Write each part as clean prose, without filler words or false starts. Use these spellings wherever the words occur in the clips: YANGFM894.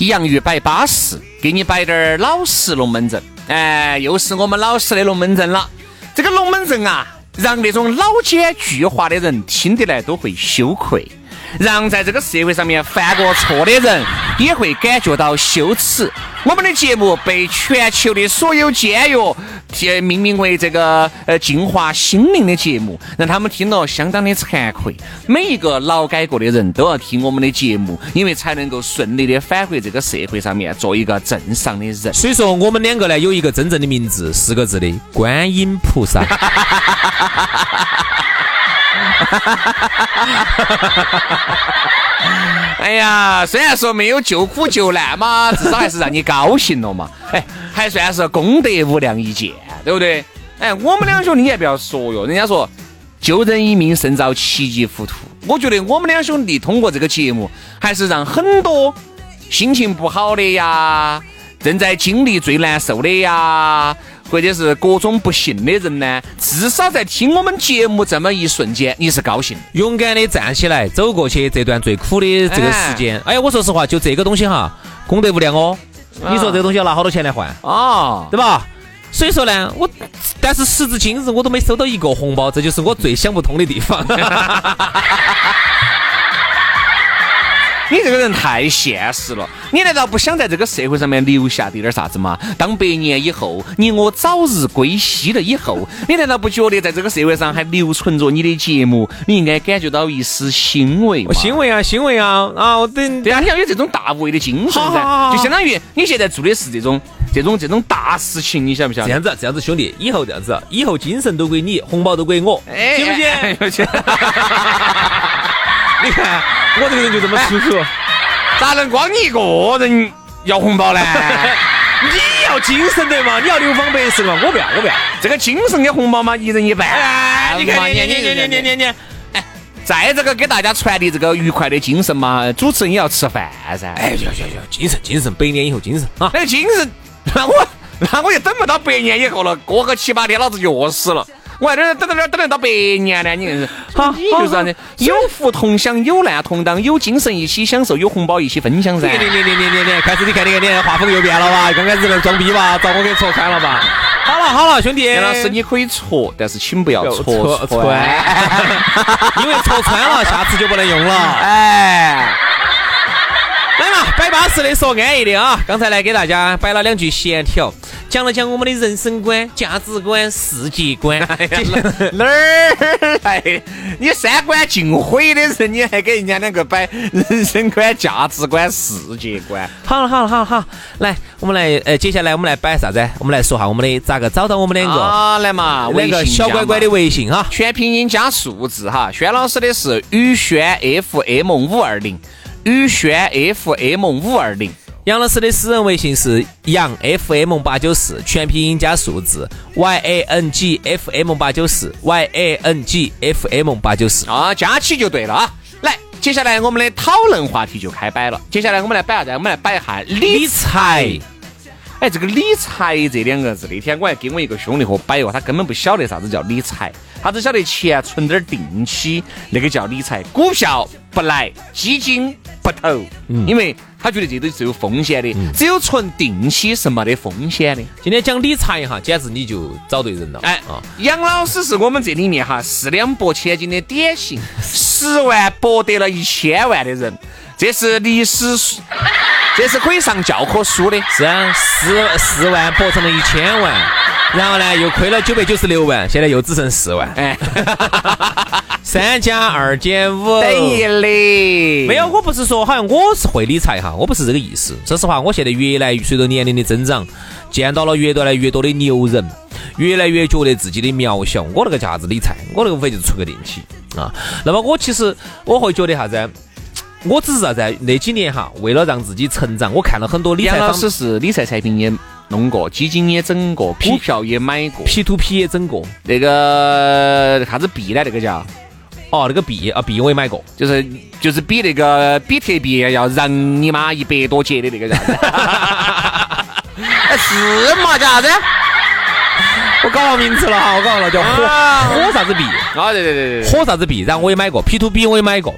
洋芋摆巴适，给你摆点儿老实龙门阵。哎，又是我们老实的龙门阵了。这个龙门阵啊，让那种老奸巨猾的人听得来都会羞愧，让在这个社会上面犯过错的人也会感觉到羞耻。我们的节目被全球的所有监狱命名为这个净化心灵的节目，让他们听了相当的惭愧。每一个劳改过的人都要听我们的节目，因为才能够顺利的返回这个社会上面，做一个正常的人。所以说我们两个呢有一个真正的名字，4个字的观音菩萨。哎呀，虽然说没有救苦救难嘛，至少还是让你高兴了嘛。哎，还算是功德无量一件，对不对？哎，我们两兄弟也不要说哟，人家说救人一命胜造七级浮屠。我觉得我们两兄弟通过这个节目，还是让很多心情不好的呀，正在经历最难受的呀，或者是各种不幸的人呢，至少在听我们节目这么一瞬间你是高兴，勇敢的站起来走过去这段最苦的这个时间。 哎，我说实话，就这个东西哈，功德无量哦。你说这个东西要拿好多钱来换啊，对吧？所以说呢，但是时至今日我都没收到一个红包，这就是我最想不通的地方。你这个人太现实了，你难道不想在这个社会上面留下点啥子吗？当100年以后，你我早日归西了以后，你难道不觉得在这个社会上还留存着你的节目，你应该感觉到一丝欣慰吗？欣慰啊！啊，我对啊，你要有这种大无畏的精神噻，就相当于你现在做的是这种大事情，你晓不晓得？这样子，兄弟，以后这样子，以后精神都归你，红包都归我，信不信？你看我这个人就这么舒服，咋能光你一个人要红包呢？你要精神对嘛，你要6方白是嘛？我不要这个精神的红包嘛，1人1半。哎，你看，哎，在这个给大家传递这个愉快的精神嘛，主持人也要吃饭噻。哎，行，精神，100年以后精神啊！那个精神，那我就等不到100年以后了，过个7-8天老子就饿死了。我还等到100年呢，你就是这样的，有福同享，有难同当，有精神一起享受，有红包一起分享噻。你开始，你看你画风又变了吧？刚开始在装逼吧，找我给戳穿了吧？好了，兄弟，杨老师你可以戳，但是请不要戳穿，因为戳穿了下次就不能用了。哎，来嘛，摆巴适的说安逸的啊！刚才来给大家摆了2句闲条。讲了讲我们的人生观、价值观、世界观，哪儿来？你3观尽毁的人，你还给人家2个摆人生观、价值观、世界观？好，来，我们来，接下来我们来摆啥子？我们来说下我们的咋个找到我们2个啊？来嘛，那个小乖乖的微信哈，全拼音加数字哈。轩老师的是宇轩 FM89420，宇轩 FM89420。杨老师的私人微信是YANGFM894，全拼音加数字 YANGFM894 YANGFM894 啊，加起就对了啊。来，接下来我们的讨论话题就开摆了。接下来我们来摆啥？我们来摆一下理财。哎，这个理财这2个字，那天我还给我一个兄弟伙摆过，他根本不晓得啥子叫理财，他只晓得钱存点定期，那个叫理财。股票不来，基金不投，因为他觉得这都是有风险的，只有存定期是没得风险的。今天讲理财哈，简直你就找对人了。哎啊，杨老师是我们这里面哈4两拨千金的典型，10万博得了1000万的人，这是历史。这是可以上教科书的，是啊，10万博成了1000万，然后呢又亏了996万，现在又只剩4万，哎，3+2=5等于0。没有，我不是说好像我是会理财哈，我不是这个意思。说实话，我现在越来越随着年龄的增长，见到了越来越多的牛人，越来越觉得自己的渺小。我那个叫啥子理财？我那个无非就是出个定期啊。那么我其实我会觉得啥子？我只是啥子那几年哈，为了让自己成长，我看了很多理财。杨老师是理财产品也弄过，基金也整过，股票也买过 ，P2P 也整过，那个啥子币呢？那个叫哦，那个币啊，币我也买过，就是比那个比特币要让你妈100多节的那个啥子，是嘛？叫啥子？我搞了名字了哈，我搞了叫火啥子币啊？对对对对，火啥子币？然后我也买过 ，P2P 我也买过。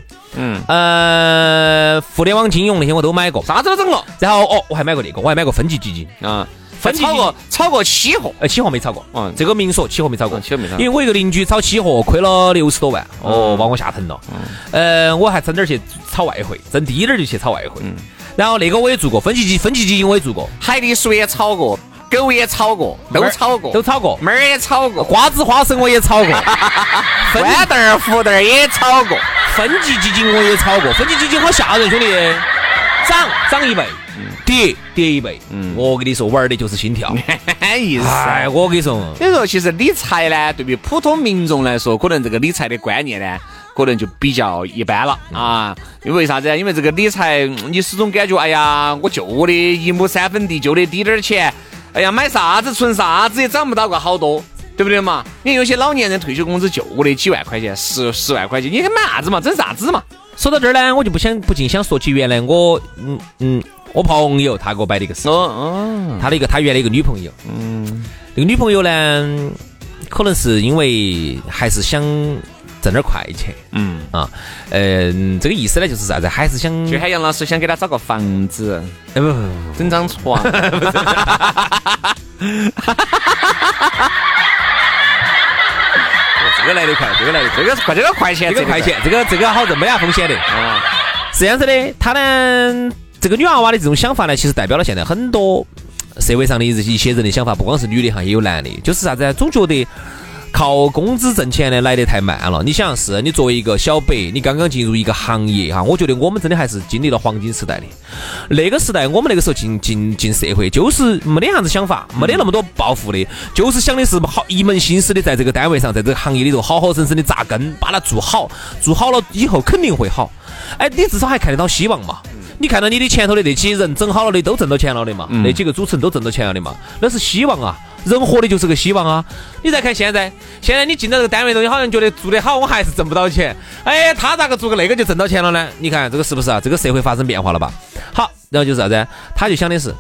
互联网金融那些我都买过，啥子都整了。然后哦，我还买过那个，我还买过分级基金啊，分级炒过期货，期货没炒过，这个明说期货没炒过，期货没炒过，因为我一个邻居炒期货亏了60多万，哦，把我吓疼了。我还整点去炒外汇，整低点就去炒外汇。然后那个我也做过，分级基金我也做过，海底鼠也炒过，狗也炒过，都炒过，门儿也炒过，瓜子花生我也炒过，豌豆胡豆也炒过。分级基金我也炒过，分级基金好吓人，兄弟，涨1倍，跌1倍，我跟你说，玩的就是心跳，意思。哎，我跟你说，所以说其实理财呢，对于普通民众来说，可能这个理财的观念呢，可能就比较一般了啊。因为啥子？因为这个理财，你始终感觉，哎呀，我就我的1亩3分地，就得滴点儿钱，哎呀，买啥子存啥子也涨不到个好多。对不对嘛？你有些老年人退休工资就我的几万块钱，10万块钱，你买啥子嘛？整啥子嘛？说到这儿呢，我就不禁想说起原来我我朋友他给我摆的一个事情，他原来一个女朋友，那个女朋友呢，可能是因为还是想挣点快钱，这个意思呢就是啥子？还是想就喊杨老师想给他找个房子，不，整张床。这个来得快，这个好挣，没啥风险的啊。是这样子的，他呢，这个女娃娃的这种想法呢，其实代表了现在很多社会上的一些人的想法，不光是女的哈，也有男的，就是啥子，总觉得靠工资挣钱呢来得太慢了。你想是，你作为一个小白，你刚刚进入一个行业哈，我觉得我们真的还是经历了黄金时代的。那个时代，我们那个时候进社会，就是没得啥子想法，没得那么多抱负的，就是想的是好一门心思的在这个单位上，在这个行业里头好好生生的扎根，把它做好，做好了以后肯定会好。哎，你至少还看得到希望嘛。你看到你的前头的那些人整好了的都挣到钱了的嘛，那几个主持人都挣到钱了的嘛，那是希望啊，人活的就是个希望啊。你再看现在你进到这个单位中，你好像觉得做得好我还是挣不到钱，哎，他咋个做个那个就挣到钱了呢？你看这个是不是啊？这个社会发生变化了吧？好，然后就是啥子？他就想的是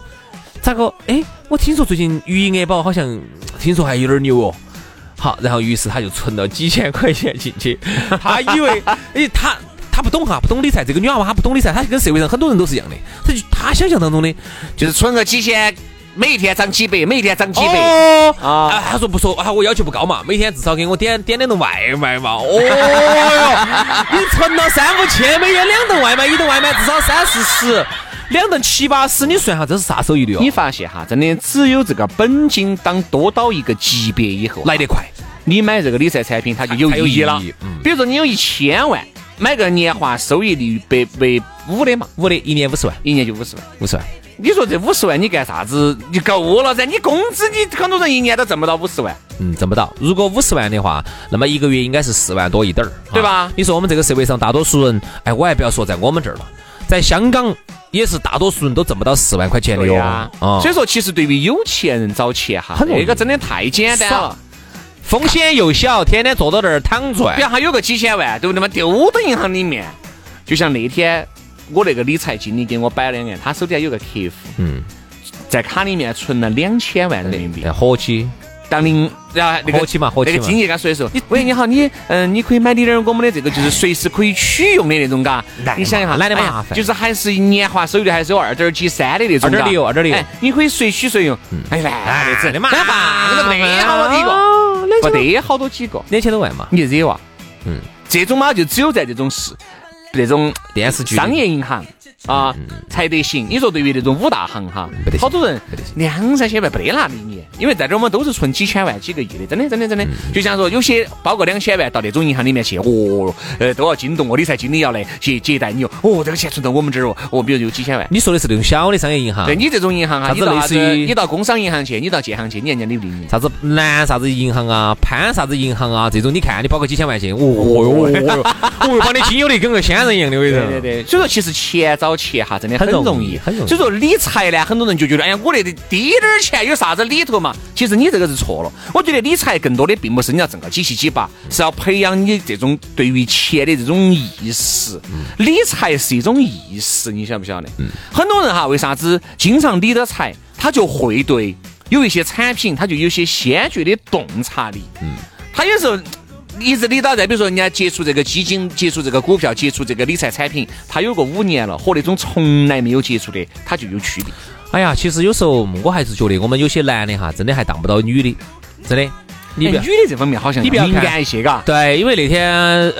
咋个？哎，我听说最近余额宝好像听说还有点牛哦。好，然后于是他就存了几千块钱进去，他以为哎他不懂哈，不懂理财。这个女娃娃她不懂理财，她跟社会上很多人都是一样的。她想象当中的就是存个几千，每一天涨几百，每一天涨几百。她说不说啊？我要求不高嘛，每天至少给我点2顿外卖嘛。哦哟，你存了3、5千，每天2顿外卖，一顿外卖至少30、40，2顿7、8、10，你算下这是啥收益率哦？你发现哈，真的只有这个本金当多到一个级别以后来得快，你买这个理财产品它就有意义了。比如说你有1000万。买个年化收益率5%的嘛，5%的1年50万，1年就50万。你说这50万你干啥子？你够了噻！你工资你很多人1年都挣不到50万，挣不到。如果50万的话，那么一个月应该是4万多一点儿，对吧？你说我们这个社会上大多数人，哎，我还不要说在我们这儿了，在香港也是大多数人都挣不到4万块钱的哟。所以说，其实对于有钱人找钱哈，这个真的太简单了。风险又小，天天坐到这儿躺着，比如还有个几千万，对不对嘛？丢到银行里面，就像那天我那个理财经理给我摆了2个，他手底下有个客户，在卡里面存了2000万人民币，活期当零啊那个那个经理跟他说的时候，喂你好，你你可以买点我们的这个就是随时可以取用的那种嘎，你想一下，懒得麻烦，就是还是年化收益率还是有2.73的那种，2.6，你可以随取随用，哎呀，真的麻烦，那好多几个，不得好多几个，2000多万嘛，你惹哇，这种嘛就只有在这种事，这种电视剧、商业银行。啊，才得行！你说对于这种五大行哈，好多人200-300万不得拿的你，因为在这我们都是存几千万、几个亿的，真的。就像说有些包括2,000万到那种银行里面去，都要惊动我理财经理要来接待你哦，这个钱存到我们这儿哦，比如有几千万。你说的是这种小的商业银行？对，你这种银行哈，你到类似于你到工商银行去，你到建行去，你人家理不理你？啥子南啥子银行啊，潘啥子银行啊，这种你看你包个几千万去，我把你亲友的跟个先人一样的，对。所以说，其实钱早。钱哈，真的很容易，所以说理财呢，很多人就觉得，哎呀，我那滴点儿钱有啥子里头嘛？其实你这个是错了。我觉得理财更多的并不是你要挣个几七几八，是要培养你这种对于钱的这种意识。理财是一种意识，你晓不晓得？很多人哈，为啥子经常理的财，他就会对有一些产品，他就有些先决的洞察力。他有时候。一直理到在，比如说人家接触这个基金、接触这个股票、接触这个理财产品，他有个5年了，和那种从来没有接触的，他就有区别。哎呀，其实有时候我还是觉得我们有些男的哈，真的还当不到女的，真的。女的这方面好像敏感一些，嘎。对，因为那天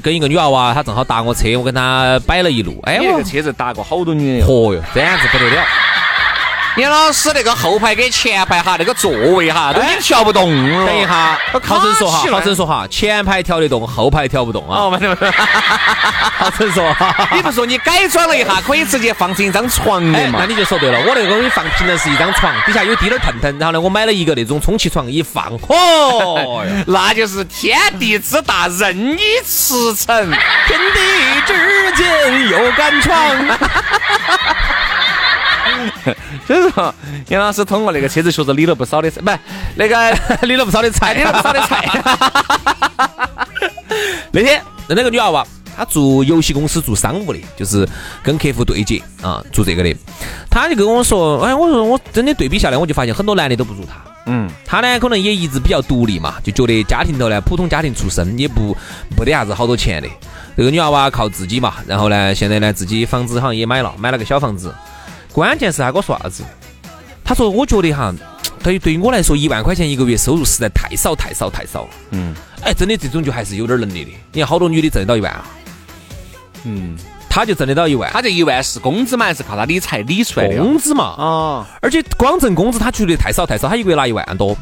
跟一个女娃娃，她正好搭我车，我跟她摆了一路。哎，我那个车子搭过好多女的。嚯哟，这样子不得了。严老师那个后排跟前排哈，那个座位哈都已经调不动了。等一下，好生说哈，前排调得动，后排调不动啊。好生说，你不说你改装了一下，可以直接放成一张床的嘛？那你就说对了，我那个给你放平了是一张床，底下有滴点腾腾，然后呢，我买了一个那种充气床，一放，那就是天地之大，任你驰骋，天地之间有杆床。就是说，杨老师通过那个车子学着理了不少的，不，那个理了不少的财，理了不少的财。那天那个女娃娃，她做游戏公司做商务的，就是跟客户对接啊，做这个的。她就跟我说，哎，我说我真的对比下来，我就发现很多男的都不如她。她呢可能也一直比较独立嘛，就觉得家庭头呢普通家庭出身，也不得啥子好多钱的。这个女娃娃靠自己嘛，然后呢，现在呢自己房子好像也买了个小房子。关键是他给我说啥子？他说：“我觉得哈，对于我来说，1万块钱1个月收入实在太少了。”哎，真的这种就还是有点能力的。你看好多女的挣得到1万啊。他就挣得到1万，他这1万是工资嘛，还是靠他理财理出来的工资嘛？啊，而且光挣工资，他觉得太少。他1个月拿1万多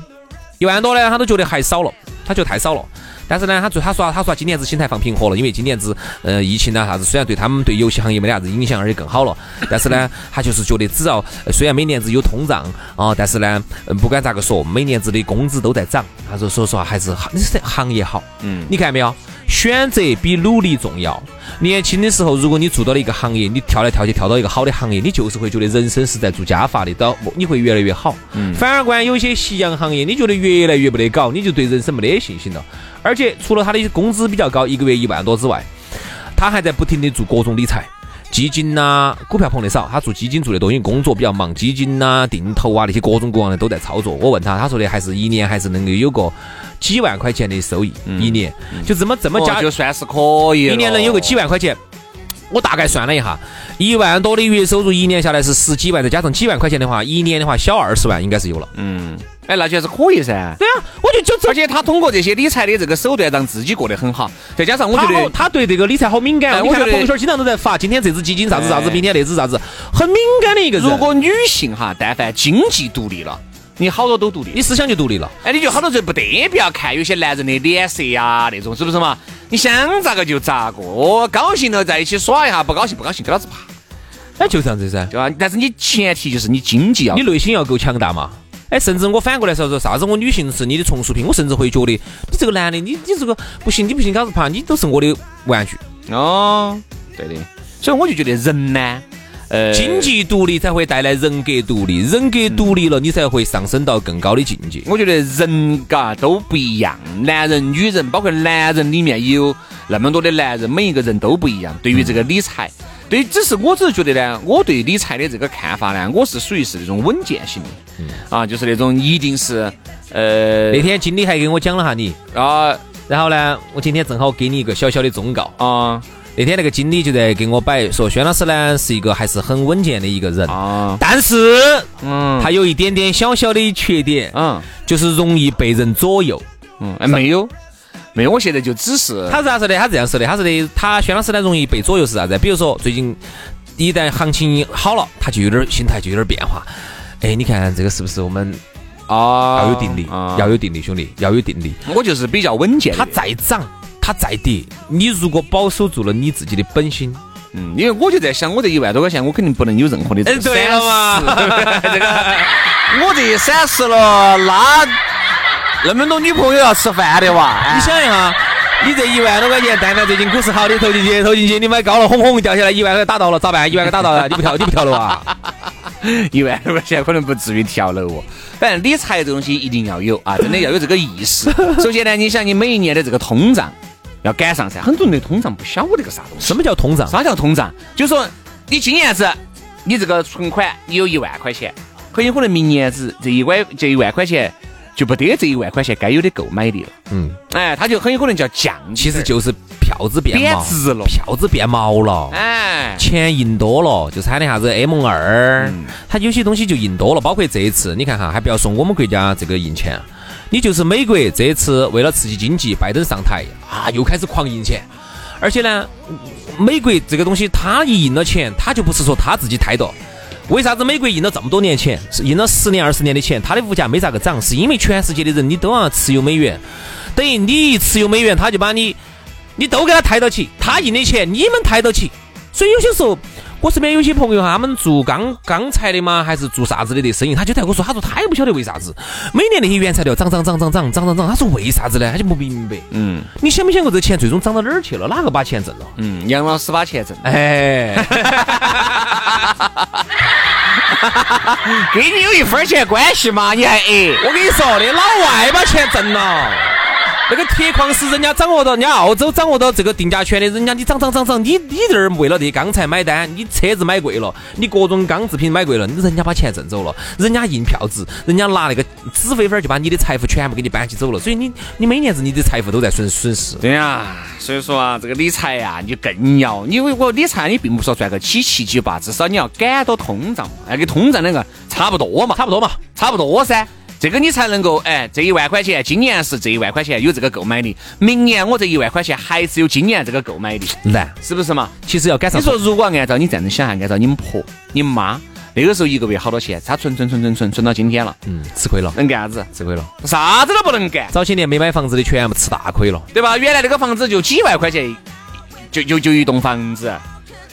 ，1万多呢，他都觉得还少了，他觉得太少了。但是呢，他说今年子心态放平和了，因为今年子疫情啊啥子，虽然对他们对游戏行业没啥子影响，而且更好了。但是呢，他就是觉得只要虽然每年子有通胀啊，但是呢，不管咋个说，每年子的工资都在涨。他说说实话，还是行业好。你看没有？选择比努力重要。年轻的时候，如果你做到了一个行业，你跳来跳去跳到一个好的行业，你就是会觉得人生是在做加法的，你会越来越好。反而关于有些夕阳行业，你觉得越来越不得搞，你就对人生没得信心了。而且除了他的工资比较高，1个月1万多之外，他还在不停地做各种理财，基金呐、股票碰得少，他做基金做得多，因为工作比较忙，基金呐、定投啊那些各种各样的都在操作。我问他，他说的还是一年还是能够有个几万块钱的收益，一年就怎么加，就算是可以了，一年能有个几万块钱。我大概算了一下，1万多的月收入，1年下来是10几万，再加上几万块钱的话，1年的话小20万应该是有了。哎，那确实可以噻。对啊，我就而且他通过这些理财的这个手段，让自己过得很好。再加上我觉得他对这个理财好敏感啊。我看他朋友圈经常都在发，今天这只基金啥子，明天那只啥子，很敏感的一个人。如果女性哈，但凡经济独立了，你好多都独立，你思想就独立了。哎，你就好多就不得不要看有些男人的脸色呀那种，是不是嘛？你想咋个就咋个，高兴了在一起耍一下，不高兴给老子爬。哎，就这样子噻，对吧？但是你前提就是你经济要，你内心要够强大嘛。哎，甚至我反过来说啥子，我女性是你的从属品，我甚至会觉得你这个男的，你这个不行，搞不怕，你都是我的玩具。对的。所以我就觉得人呢，经济独立才会带来人格独立，人格独立了，你才会上升到更高的境界。我觉得人嘎都不一样，男人、女人，包括男人里面有那么多的男人，每一个人都不一样。对于这个理财，对，我只是觉得呢，我对理财的这个看法呢，我是属于是那种稳健型的，就是那种一定是那天经理还给我讲了哈你啊，然后呢我今天正好给你一个小小的忠告啊。那天那个经理就在给我摆说，轩老师呢是一个还是很稳健的一个人啊，但是他有一点点小小的缺点，就是容易被人左右。没有，我现在就只是他是啥说的，他这样说的，他说的他轩老师呢容易被左右是啥子？比如说最近一旦行情好了，他就有点心态就有点变化。哎，你看这个是不是我们？要有定力，要有定力，兄弟，要有定力。我就是比较稳健。它再涨，它再跌，你如果保守住了你自己的本心，因为我就在想，我这1万多块钱，我肯定不能有任何的损失。对了嘛，这个我这30了，那么多女朋友要吃饭的哇！你想一下，你这1万多块钱，但凡最近股市好的投进去，你买高了，轰轰掉下来，1万块打到了，咋办？1万块打到了，你不跳楼啊？1万多块钱可能不至于跳楼哦，反正理财这东西一定要有啊，真的要有这个意识。首先呢，你想你每一年的这个通胀要赶上噻，很多人的通胀不晓得个啥东西。什么叫通胀？啥叫通胀？就是说你今年子你这个存款你有1万块钱，可能明年子这一万块钱就不得这1万块钱该有的购买力了。哎，它就很有可能叫降，其实就是票子变毛了，票子变毛了，哎，钱印多了，就喊的啥子 M2，它有些东西就印多了，包括这一次，你看哈，还不要送我们国家这个印钱，你就是美国这一次为了刺激经济，拜登上台啊，又开始狂印钱，而且呢，美国这个东西，他一印了钱，他就不是说他自己抬的。为啥子美国印了这么多年钱，印了10年20年的钱，它的物价没啥个涨，是因为全世界的人你都要持有美元，等于你持有美元，他就把你都给他抬到起，他印的钱你们抬到起。所以有些时候我身边有些朋友他们做钢材的嘛，还是做啥子的生意，他就带我说，他说他也不晓得为啥子每年那些原材料涨，他说为啥子呢？他就不明白。你想没想过这钱最终涨到哪儿去了？哪个把钱挣了？杨老师把钱挣了。哎，给你有1分钱关系吗？你还我跟你说的，老外把钱挣了。那个铁矿石人家掌握到，人家澳洲掌握到这个定价权的，人家你涨，你这儿为了这钢材买单，你车子买贵了，你各种钢制品买贵了，人家把钱挣走了，人家印票子，人家拿那个纸飞飞就把你的财富全部给你搬起走了，所以你每年子你的财富都在损失。对呀，所以说啊，这个理财呀，你更要，因为我理财你并不说赚个7、7、8，至少你要赶到通胀，跟通胀那个差不多嘛，差不多噻。这个你才能够，这1万块钱，今年是这1万块钱有这个购买力，明年我这1万块钱还是有今年这个购买力，是不是嘛？其实要赶上。你说如果按照你这样想，按照你们婆、你妈那个时候一个月好多钱，他存到今天了，吃亏了，能干啥子？吃亏了，啥子都不能干。早些年没买房子的全部吃大亏了，对吧？原来那个房子就几万块钱，就一栋房子。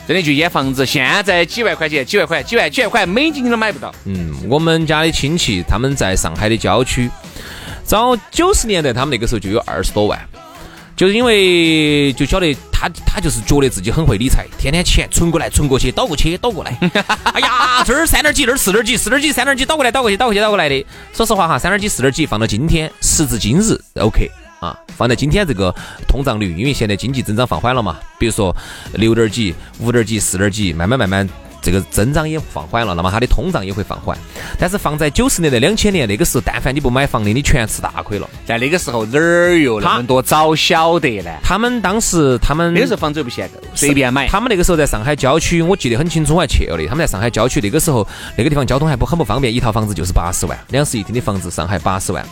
真的就一房子，现在几万块美金都买不到。我们家的亲戚他们在上海的郊区，早90年代他们那个时候就有20多万，就是因为就晓得他就是觉得自己很会理财，天天钱存过来存过去，倒过来，哎呀，这儿3点几，那儿4点几，4点几3点几，倒过来的。说实话哈，3点几4点几放到今天，时至今日 OK。放在今天这个通胀率，因为现在经济增长放缓了嘛，比如说6点几、5点几、4点几，慢慢这个增长也放缓了，那么它的通胀也会放缓。但是放在90年代、2000年那个时候，但凡你不买房的，你全吃大亏了。在那个时候哪儿有那么多早晓得呢？他们那个时候房子又不限购，随便买。他们那个时候在上海郊区，我记得很清楚，我还去了的。他们在上海郊区那个时候，那个地方交通还很不方便，一套房子就是80万，2室1厅的房子，上海80万。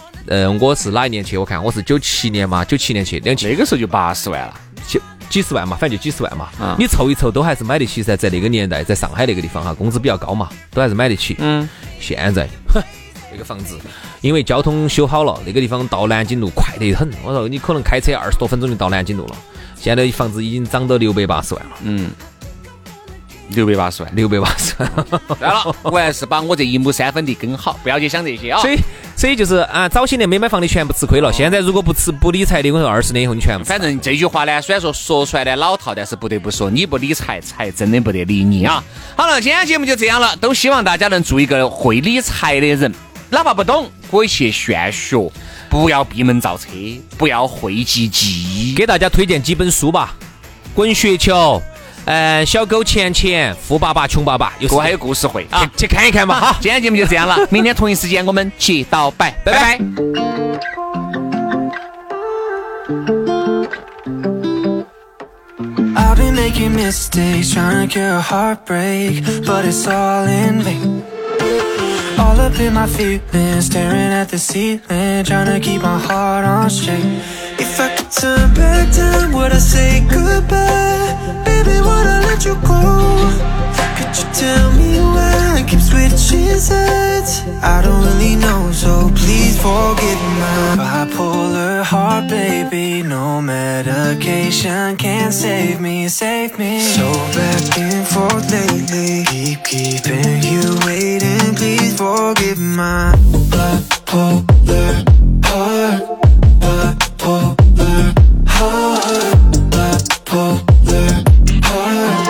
我是哪一年去？我看我是97年嘛，97年去，那个时候就80万了，几十万嘛，反正就几十万嘛。你凑一凑都还是买得起噻，在那个年代，在上海那个地方哈，工资比较高嘛，都还是买得起。现在，那个房子，因为交通修好了，那个地方到南京路快得很。我说你可能开车20多分钟就到南京路了。现在房子已经涨到680万了。680万。对了，我还是把我这1亩3分地耕好，不要去想这些啊。所以就是啊，早些年没买房的全部吃亏了。现在如果不理财的，我说20年以后你全部。反正这句话呢，虽然说出来的老套，但是不得不说，你不理财，财真的不得理你啊。好了，今天节目就这样了，都希望大家能做一个会理财的人，哪怕不懂，可以去炫学，不要闭门造车，不要讳疾忌医。给大家推荐几本书吧，《滚雪球》。小狗钱钱，富爸爸穷爸爸，有我还有故事会啊，去看一看吧。好，今天节目就这样了，明天同一时间我们去到拜，拜拜。I've been making mistakes, trying to cure heartbreak, but it's all in vain. All up in my feelings, staring at the ceiling, trying to keep my heart on straight. If I could turn back time, would I say goodbye? Baby, would I let you go? Could you tell me why I keep switching sides? I don't really know, so please forgive my bipolar heart, baby. No medication can save me, save me. So back and forth lately, keep keeping you waiting. Please forgive my bipolar heart, bipolar heart, bipolar heart.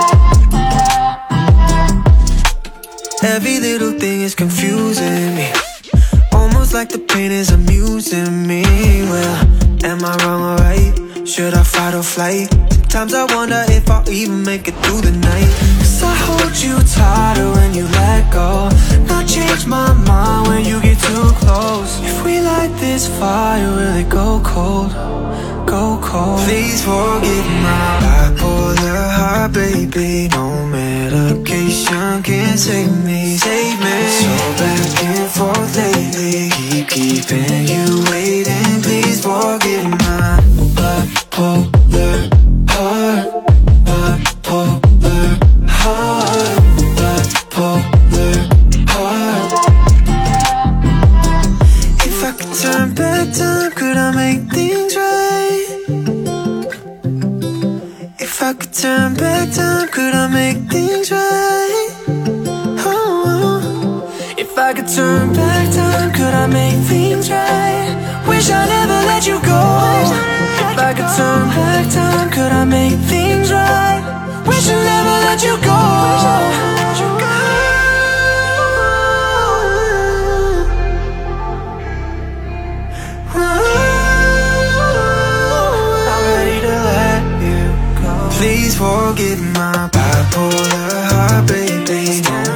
Every little thing is confusing me, almost like the pain is amusing me. Well, am I wrong or right? Should I fight or flight? Sometimes I wonder if I'll even make it through the night. Cause I hold you tighter when you let go, not change my mind when you get too close. If we light this fire, will it go cold? Go cold. Please forgive my bipolar heart, baby. No medication can save me, save me. So back and forth lately, keep keeping you waiting. Please forgive my bipolar heart, bipolar heart, bipolar heart. If I could turn back time, could I make things right? If I could turn back time, could I make things right? Oh, if I could turn back time, could I make things right? Wish I never let you go. If I could turn back time, could I make things right? Wish I never let you go. Please forgive my bipolar heart, baby.